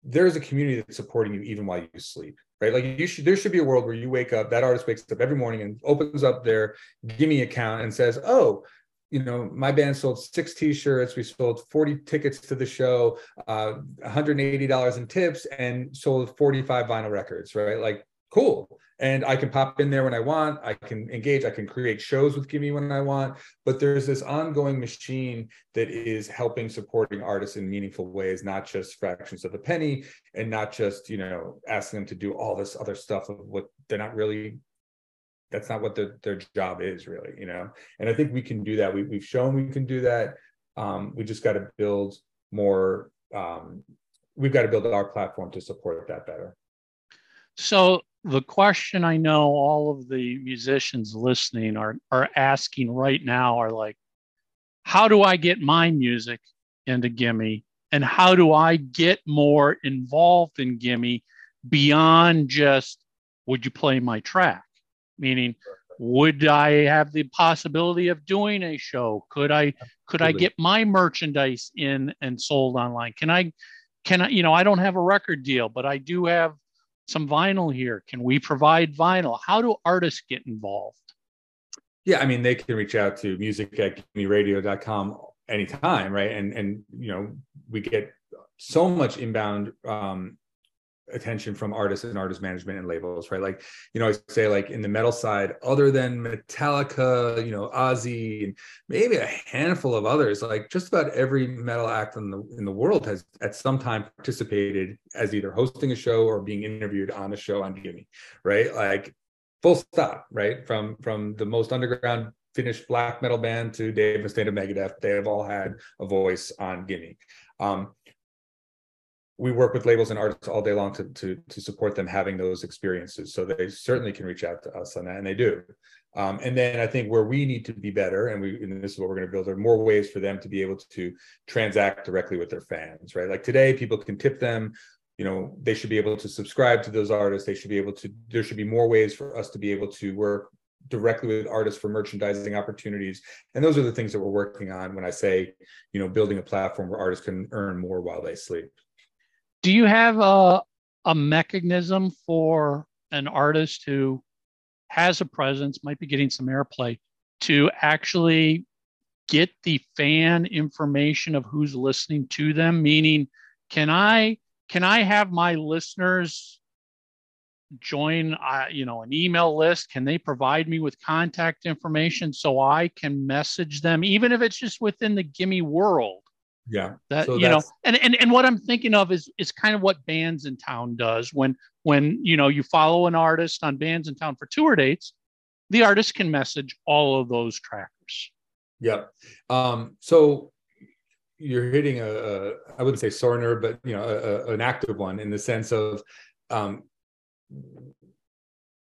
there's a community that's supporting you even while you sleep, right? Like you should, there should be a world where you wake up, that artist wakes up every morning and opens up their Gimme account and says, oh, you know, my band sold six t-shirts, we sold forty tickets to the show, uh, one hundred eighty dollars in tips, and sold forty-five vinyl records, right? Like, cool. And I can pop in there when I want, I can engage, I can create shows with Gimme when I want, but there's this ongoing machine that is helping supporting artists in meaningful ways, not just fractions of a penny, and not just, you know, asking them to do all this other stuff of what they're not really, that's not what the, their job is really, you know? And I think we can do that. We, we've shown we can do that. Um, we just got to build more, um, we've got to build our platform to support that better. So the question I know all of the musicians listening are, are asking right now are like, how do I get my music into Gimme? And how do I get more involved in Gimme beyond just, would you play my track? Meaning, would I have the possibility of doing a show? Could I could Absolutely. I get my merchandise in and sold online? Can I, can I, you know, I don't have a record deal, but I do have some vinyl here. Can we provide vinyl? How do artists get involved? Yeah, I mean, they can reach out to music at gimme radio dot com anytime, right? And, and you know, we get so much inbound um attention from artists and artist management and labels, right? Like, you know, I say like in the metal side, other than Metallica, you know, Ozzy, and maybe a handful of others, like just about every metal act in the in the world has at some time participated as either hosting a show or being interviewed on a show on Gimme, right? Like full stop, right? From from the most underground Finnish black metal band to Dave Mustaine of Megadeth, they have all had a voice on Gimme. Um, we work with labels and artists all day long to, to, to support them having those experiences. So they certainly can reach out to us on that, and they do. Um, and then I think where we need to be better, and, we, and this is what we're going to build, are more ways for them to be able to transact directly with their fans, right? Like today, people can tip them. You know, they should be able to subscribe to those artists. They should be able to, there should be more ways for us to be able to work directly with artists for merchandising opportunities. And those are the things that we're working on when I say, you know, building a platform where artists can earn more while they sleep. Do you have a, a mechanism for an artist who has a presence, might be getting some airplay, to actually get the fan information of who's listening to them? Meaning, can I can I have my listeners join, uh, you know, an email list? Can they provide me with contact information so I can message them, even if it's just within the Gimme world? Yeah. That, so you know, and, and, and what I'm thinking of is, is kind of what Bands in Town does when, when, you know, you follow an artist on Bands in Town for tour dates, the artist can message all of those trackers. Yeah. Um, so you're hitting a, a, I wouldn't say sore nerve, but you know, a, a, an active one in the sense of, um,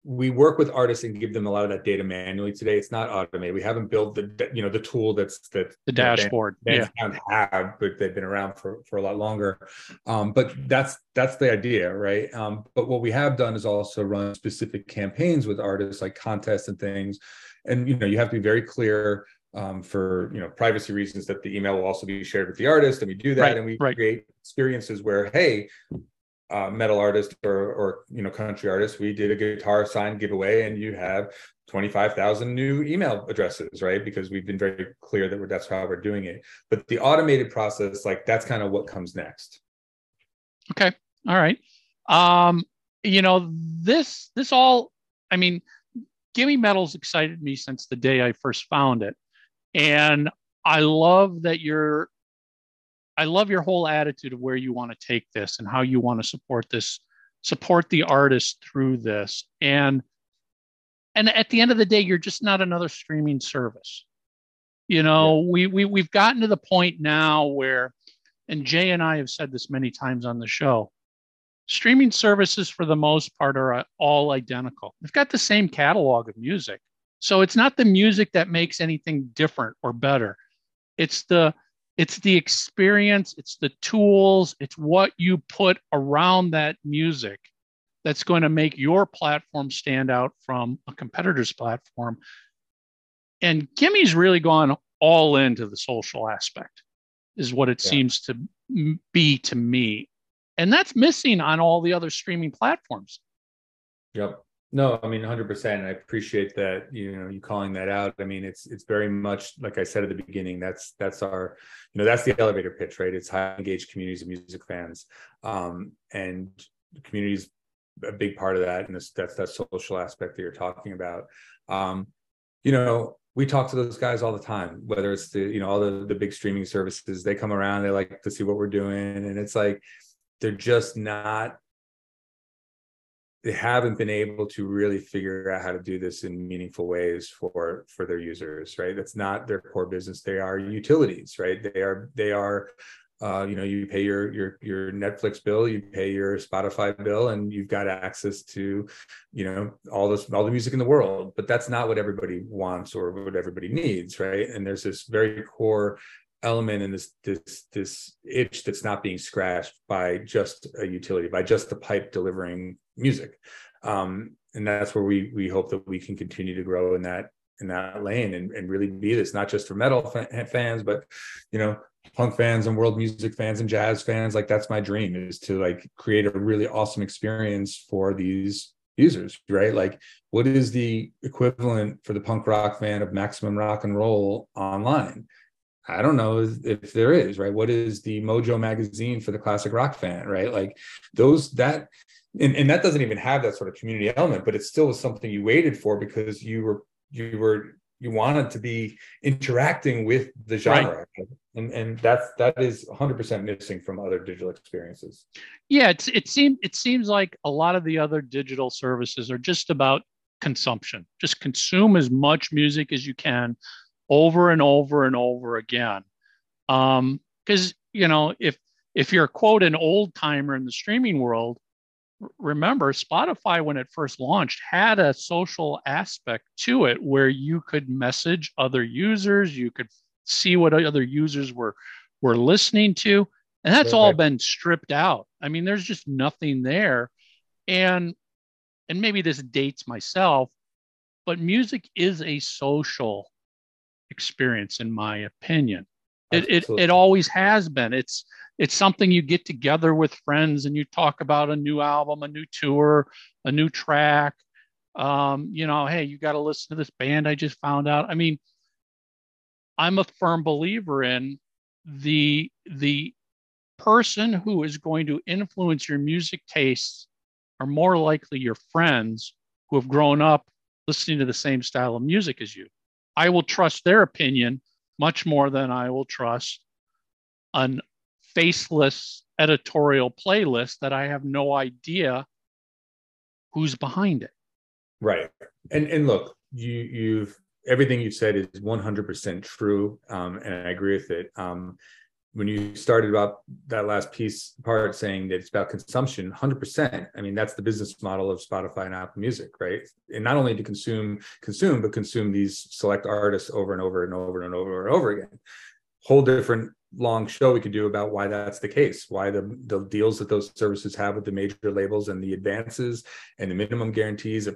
we work with artists and give them a lot of that data manually today. It's not automated. We haven't built the, you know, the tool that's that the dashboard yeah. have, but they've been around for, for a lot longer. Um, but that's, that's the idea, right? Um, but what we have done is also run specific campaigns with artists, like contests and things. And, you know, you have to be very clear, um, for, you know, privacy reasons, that the email will also be shared with the artist. And we do that right, and we right. create experiences where, hey, Uh, metal artist or, or, you know, country artist, we did a guitar signed giveaway and you have twenty-five thousand new email addresses, right? Because we've been very clear that we're, that's how we're doing it. But the automated process, like that's kind of what comes next. Okay. All right. Um, you know, this, this all, I mean, Gimme Metal's excited me since the day I first found it. And I love that you're, I love your whole attitude of where you want to take this and how you want to support this, support the artist through this. And, and at the end of the day, you're just not another streaming service. You know, yeah. we, we, we've gotten to the point now where, and Jay and I have said this many times on the show, streaming services for the most part are all identical. They've got the same catalog of music. So it's not the music that makes anything different or better. It's the, It's the experience, it's the tools, it's what you put around that music that's going to make your platform stand out from a competitor's platform. And Gimme's really gone all into the social aspect, is what it yeah. seems to be to me. And that's missing on all the other streaming platforms. Yep. No, I mean, one hundred percent. I appreciate that, you know, you calling that out. I mean, it's it's very much, like I said at the beginning, that's that's our, you know, that's the elevator pitch, right? It's high engaged communities of music fans. Um, and community's a big part of that. And this, that's that social aspect that you're talking about. Um, you know, we talk to those guys all the time, whether it's the, you know, all the, the big streaming services, they come around, they like to see what we're doing. And it's like, they're just not, they haven't been able to really figure out how to do this in meaningful ways for, for their users, right? That's not their core business. They are utilities, right? They are, they are, uh, you know, you pay your, your, your Netflix bill, you pay your Spotify bill, and you've got access to, you know, all this, all the music in the world, but that's not what everybody wants or what everybody needs, right? And there's this very core element in this this this itch that's not being scratched by just a utility, by just the pipe delivering music, um, and that's where we we hope that we can continue to grow in that in that lane and, and really be this not just for metal fa- fans, but you know, punk fans and world music fans and jazz fans. Like that's my dream, is to like create a really awesome experience for these users, right? Like, what is the equivalent for the punk rock fan of Maximum Rock and Roll online? I don't know if there is, right? What is the Mojo magazine for the classic rock fan, right? Like those, that, and, and that doesn't even have that sort of community element, but it still was something you waited for because you were, you were, you wanted to be interacting with the genre. Right. And, and that's, that is one hundred percent missing from other digital experiences. Yeah. It's, it seems, it seems like a lot of the other digital services are just about consumption, just consume as much music as you can, over and over and over again. Um, because, you know, if if you're, quote, an old timer in the streaming world, r- remember Spotify, when it first launched, had a social aspect to it where you could message other users, you could see what other users were, were listening to, and that's all been stripped out. I mean, there's just nothing there. And, and maybe this dates myself, but music is a social experience, in my opinion. It, it it always has been. It's it's something you get together with friends and you talk about a new album, a new tour, a new track. Um, you know, hey, you got to listen to this band I just found out. I mean, I'm a firm believer in the the person who is going to influence your music tastes are more likely your friends who have grown up listening to the same style of music as you. I will trust their opinion much more than I will trust an faceless editorial playlist that I have no idea who's behind it. Right. And and look, you you've everything you've said is one hundred percent true. Um, and I agree with it. Um, when you started about that last piece part saying that it's about consumption, one hundred percent. I mean, that's the business model of Spotify and Apple Music, right? And not only to consume, consume, but consume these select artists over and over and over and over and over again. Whole different long show we could do about why that's the case, why the, the deals that those services have with the major labels and the advances and the minimum guarantees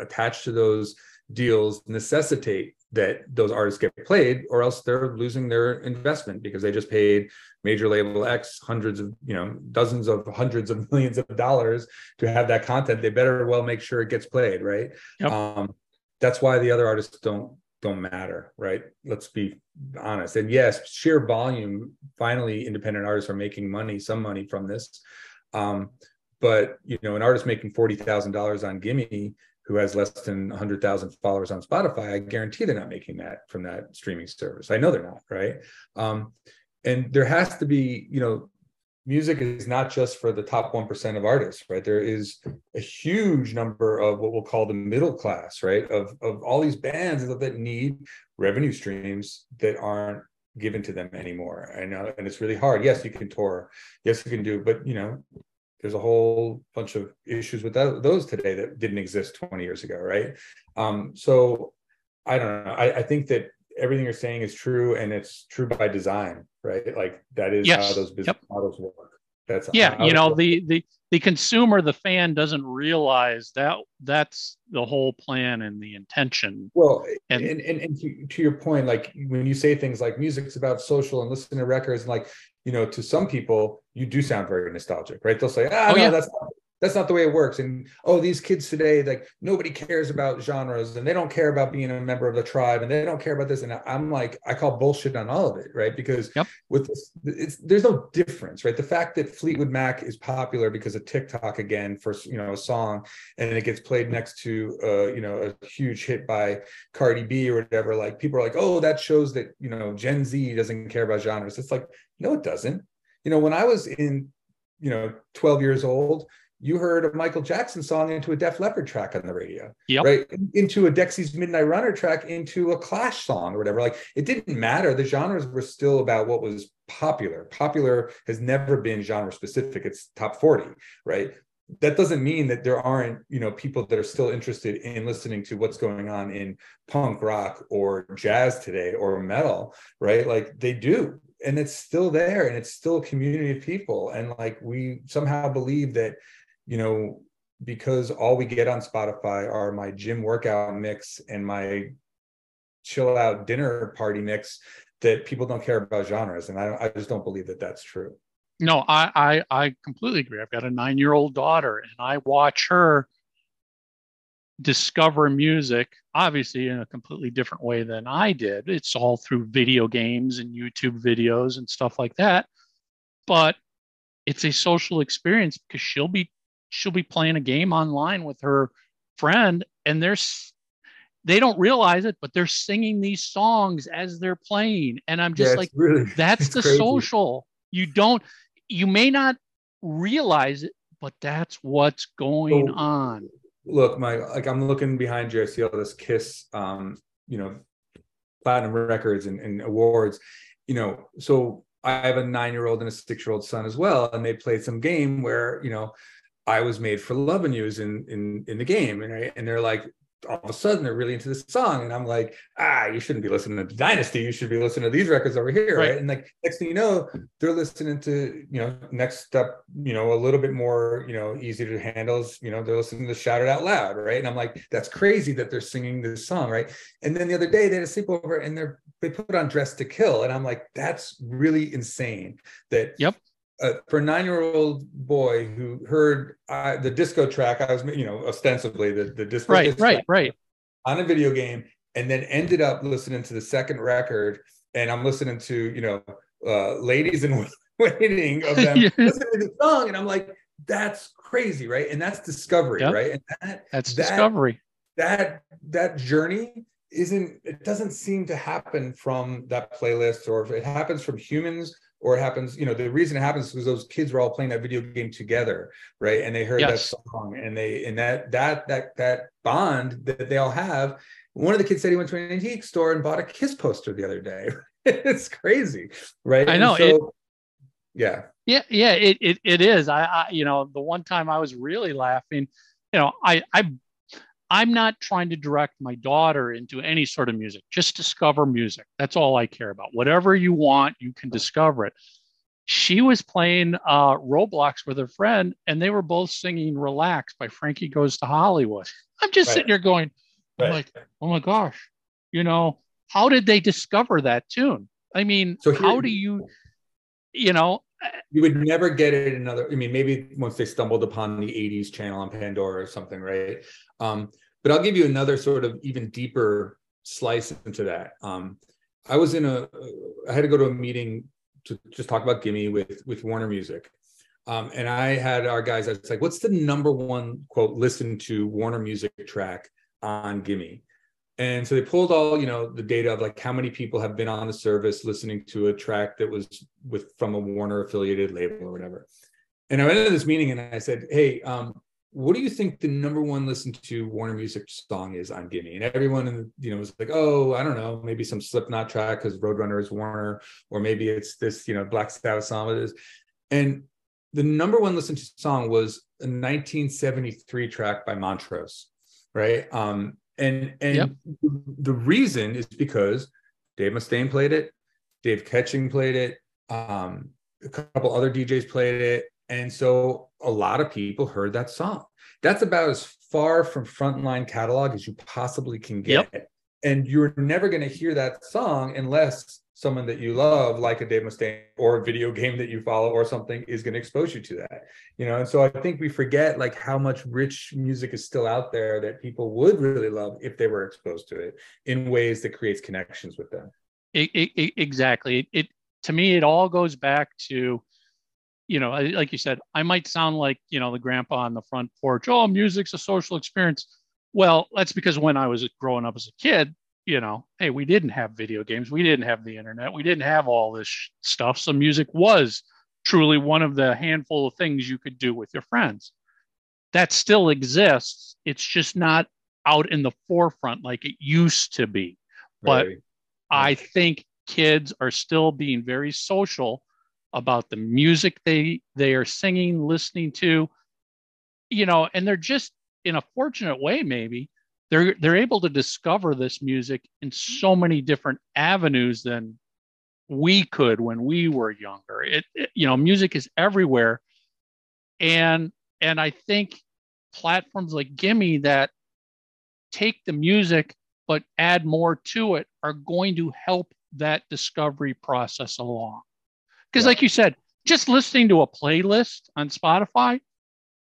attached to those deals necessitate that those artists get played, or else they're losing their investment because they just paid major label X hundreds of, you know, dozens of hundreds of millions of dollars to have that content. They better well make sure it gets played, right? Yep. Um, that's why the other artists don't don't matter, right? Let's be honest. And yes, sheer volume, finally, independent artists are making money, some money from this. Um, but, you know, an artist making forty thousand dollars on Gimme who has less than one hundred thousand followers on Spotify, I guarantee they're not making that from that streaming service. I know they're not, right? Um, and there has to be, you know, music is not just for the top one percent of artists, right? There is a huge number of what we'll call the middle class, right? Of, of all these bands that need revenue streams that aren't given to them anymore. I know, and it's really hard. Yes, you can tour. Yes, you can do, but, you know, there's a whole bunch of issues with that, those today that didn't exist twenty years ago, right? Um, so I don't know. I, I think that everything you're saying is true, and it's true by design, right? Like that is yes. how those business yep. models work. That's yeah. You know, the, the the consumer, the fan doesn't realize that that's the whole plan and the intention. Well, and and, and, and to, to your point, like when you say things like music's about social and listening to records, and like, you know, to some people, you do sound very nostalgic, right? They'll say, ah, oh, no, yeah. that's not, that's not the way it works. And, oh, these kids today, like, nobody cares about genres, and they don't care about being a member of the tribe, and they don't care about this. And I'm like, I call bullshit on all of it, right? Because yep. with this, it's, there's no difference, right? The fact that Fleetwood Mac is popular because of TikTok, again, for, you know, a song, and it gets played next to, uh, you know, a huge hit by Cardi B or whatever, like, people are like, oh, that shows that, you know, Gen Z doesn't care about genres. It's like, no, it doesn't. You know, when I was in, you know, twelve years old, you heard a Michael Jackson song into a Def Leppard track on the radio, yep. right? Into a Dexys Midnight Runner track, into a Clash song or whatever. Like, it didn't matter. The genres were still about what was popular. Popular has never been genre specific. It's top forty, right? That doesn't mean that there aren't, you know, people that are still interested in listening to what's going on in punk rock or jazz today or metal, right? Like, they do. And it's still there, and it's still a community of people. And like, we somehow believe that, you know, because all we get on Spotify are my gym workout mix and my chill out dinner party mix, that people don't care about genres. And I, I just don't believe that that's true. No, I, I, I completely agree. I've got a nine-year-old daughter, and I watch her discover music, obviously in a completely different way than I did. It's all through video games and YouTube videos and stuff like that. But it's a social experience, because she'll be she'll be playing a game online with her friend, and they're they don't realize it, but they're singing these songs as they're playing. And I'm just yeah, like, really, that's the crazy. Social. You don't, you may not realize it, but that's what's going so, on. Look, my like I'm looking behind you. I see all this Kiss, um, you know, platinum records and, and awards, you know. So I have a nine-year-old and a six-year-old son as well, and they played some game where, you know, I was made for loving you is in in in the game, and I, and they're like, all of a sudden they're really into this song, and I'm like, ah, you shouldn't be listening to Dynasty, you should be listening to these records over here, right? right? And like, next thing you know, they're listening to, you know, next step, you know, a little bit more, you know, easy to handle, you know, they're listening to Shout It Out Loud, right? And I'm like, that's crazy that they're singing this song, right? And then the other day they had a sleepover, and they're they put on Dress to Kill, and I'm like, that's really insane. That yep. Uh, for a nine-year-old boy who heard uh, the disco track, I was, you know, ostensibly the, the disco right, disc right, right. on a video game, and then ended up listening to the second record, and I'm listening to, you know, uh, Ladies in Waiting of them listening to the song, and I'm like, that's crazy, right? And that's discovery, yep. right? And that, that's that, discovery. That that journey isn't, it doesn't seem to happen from that playlist, or if it happens from humans, or it happens, you know, the reason it happens is because those kids were all playing that video game together, right? And they heard yes. that song, and they and that that that that bond that they all have. One of the kids said he went to an antique store and bought a Kiss poster the other day. It's crazy, right? I know. So, it, yeah. Yeah, yeah, it it it is. I, I you know, the one time I was really laughing, you know, I I I'm not trying to direct my daughter into any sort of music. Just discover music. That's all I care about. Whatever you want, you can discover it. She was playing uh, Roblox with her friend, and they were both singing Relax by Frankie Goes to Hollywood. I'm just right. sitting here going, right. I'm like, oh my gosh, you know, how did they discover that tune? I mean, so here, how do you, you know, you would never get it another, I mean, maybe once they stumbled upon the eighties channel on Pandora or something, right? Um, but I'll give you another sort of even deeper slice into that. Um, I was in a, I had to go to a meeting to just talk about Gimme with, with Warner Music. Um, and I had our guys, I was like, what's the number one, quote, listen to Warner Music track on Gimme? And so they pulled all, you know, the data of like how many people have been on the service listening to a track that was with from a Warner affiliated label or whatever. And I went into this meeting and I said, hey, um, what do you think the number one listened to Warner Music song is on Gimme? And everyone, in the, you know, was like, oh, I don't know, maybe some Slipknot track because Roadrunner is Warner, or maybe it's this, you know, Black Sabbath song. It is. And the number one listened to song was a nineteen seventy-three track by Montrose, right? Um, and and yep. the reason is because Dave Mustaine played it, Dave Catching played it, um, a couple other D Js played it. And so a lot of people heard that song. That's about as far from frontline catalog as you possibly can get. Yep. And you're never going to hear that song unless someone that you love, like a Dave Mustaine or a video game that you follow or something, is going to expose you to that. You know, and so I think we forget like how much rich music is still out there that people would really love if they were exposed to it in ways that creates connections with them. It, it, exactly. It, it to me, it all goes back to, you know, like you said, I might sound like, you know, the grandpa on the front porch. Oh, music's a social experience. Well, that's because when I was growing up as a kid, you know, hey, we didn't have video games. We didn't have the internet. We didn't have all this sh- stuff. So music was truly one of the handful of things you could do with your friends. That still exists. It's just not out in the forefront like it used to be. But right. I think kids are still being very social about the music they they are singing, listening to, you know, and they're just in a fortunate way, maybe they're they're able to discover this music in so many different avenues than we could when we were younger. It, it you know, music is everywhere, and and I think platforms like Gimme that take the music but add more to it are going to help that discovery process along. Because yeah. like you said, just listening to a playlist on Spotify,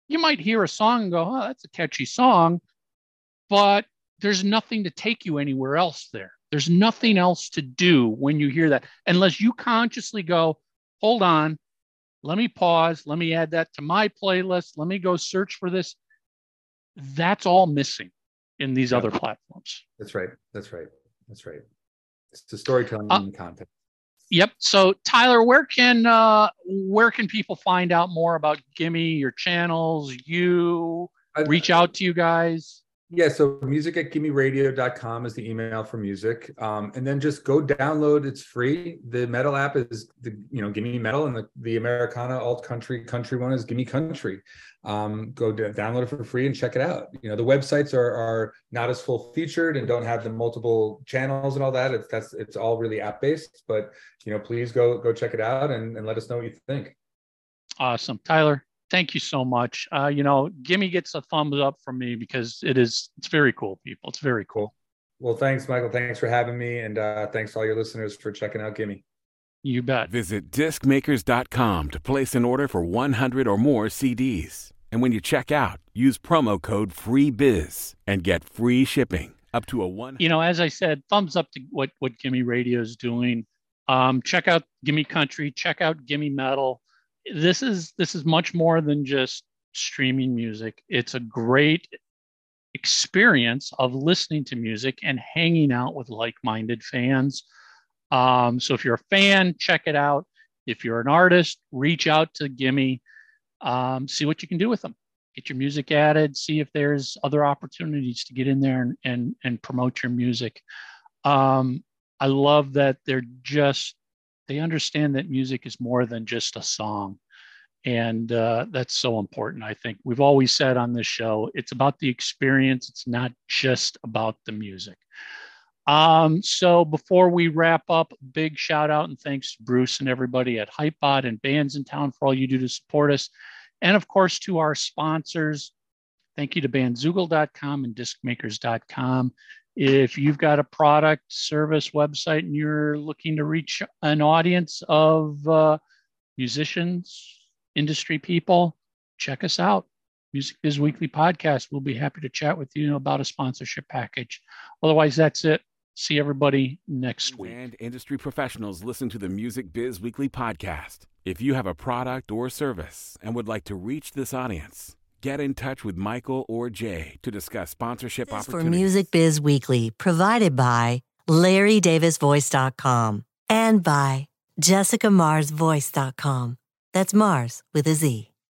you might hear a song and go, oh, that's a catchy song, but there's nothing to take you anywhere else there. There's nothing else to do when you hear that, unless you consciously go, hold on, let me pause, let me add that to my playlist, let me go search for this. That's all missing in these yeah. other platforms. That's right. That's right. That's right. It's the storytelling uh, in context. Yep. So Tyler, where can uh, where can people find out more about Gimme, your channels, you, reach out to you guys? Yeah. So music at gimme radio dot com is the email for music. Um, and then just go download. It's free. The metal app is, the, you know, Gimme Metal, and the, the Americana alt country country one is Gimme Country. Um, go d- download it for free and check it out. You know, the websites are are not as full featured and don't have the multiple channels and all that. It's that's it's all really app based, but, you know, please go, go check it out and, and let us know what you think. Awesome. Tyler, thank you so much. Uh, you know, Gimme gets a thumbs up from me because it is, it's very cool, people. It's very cool. Well, thanks, Michael. Thanks for having me. And uh, thanks to all your listeners for checking out Gimme. You bet. Visit disc makers dot com to place an order for one hundred or more C Ds. And when you check out, use promo code FREEBIZ and get free shipping up to a one. You know, as I said, thumbs up to what, what Gimme Radio is doing. Um, check out Gimme Country. Check out Gimme Metal. this is this is much more than just streaming music. It's a great experience of listening to music and hanging out with like-minded fans. Um, so if you're a fan, check it out. If you're an artist, reach out to Gimme, um, see what you can do with them. Get your music added, see if there's other opportunities to get in there and, and, and promote your music. Um, I love that they're just, they understand that music is more than just a song. And uh, that's so important, I think. We've always said on this show, it's about the experience. It's not just about the music. Um, so before we wrap up, big shout out and thanks to Bruce and everybody at Hypebot and Bands in Town for all you do to support us. And of course, to our sponsors, thank you to bandzoogle dot com and disc makers dot com. If you've got a product, service, website, and you're looking to reach an audience of uh, musicians, industry people, check us out. Music Biz Weekly Podcast. We'll be happy to chat with you about a sponsorship package. Otherwise, that's it. See everybody next week. And industry professionals, listen to the Music Biz Weekly Podcast. If you have a product or service and would like to reach this audience, get in touch with Michael or Jay to discuss sponsorship opportunities. For Music Biz Weekly, provided by Larry Davis Voice dot com and by Jessica Mars Voice dot com. That's Mars with a Z.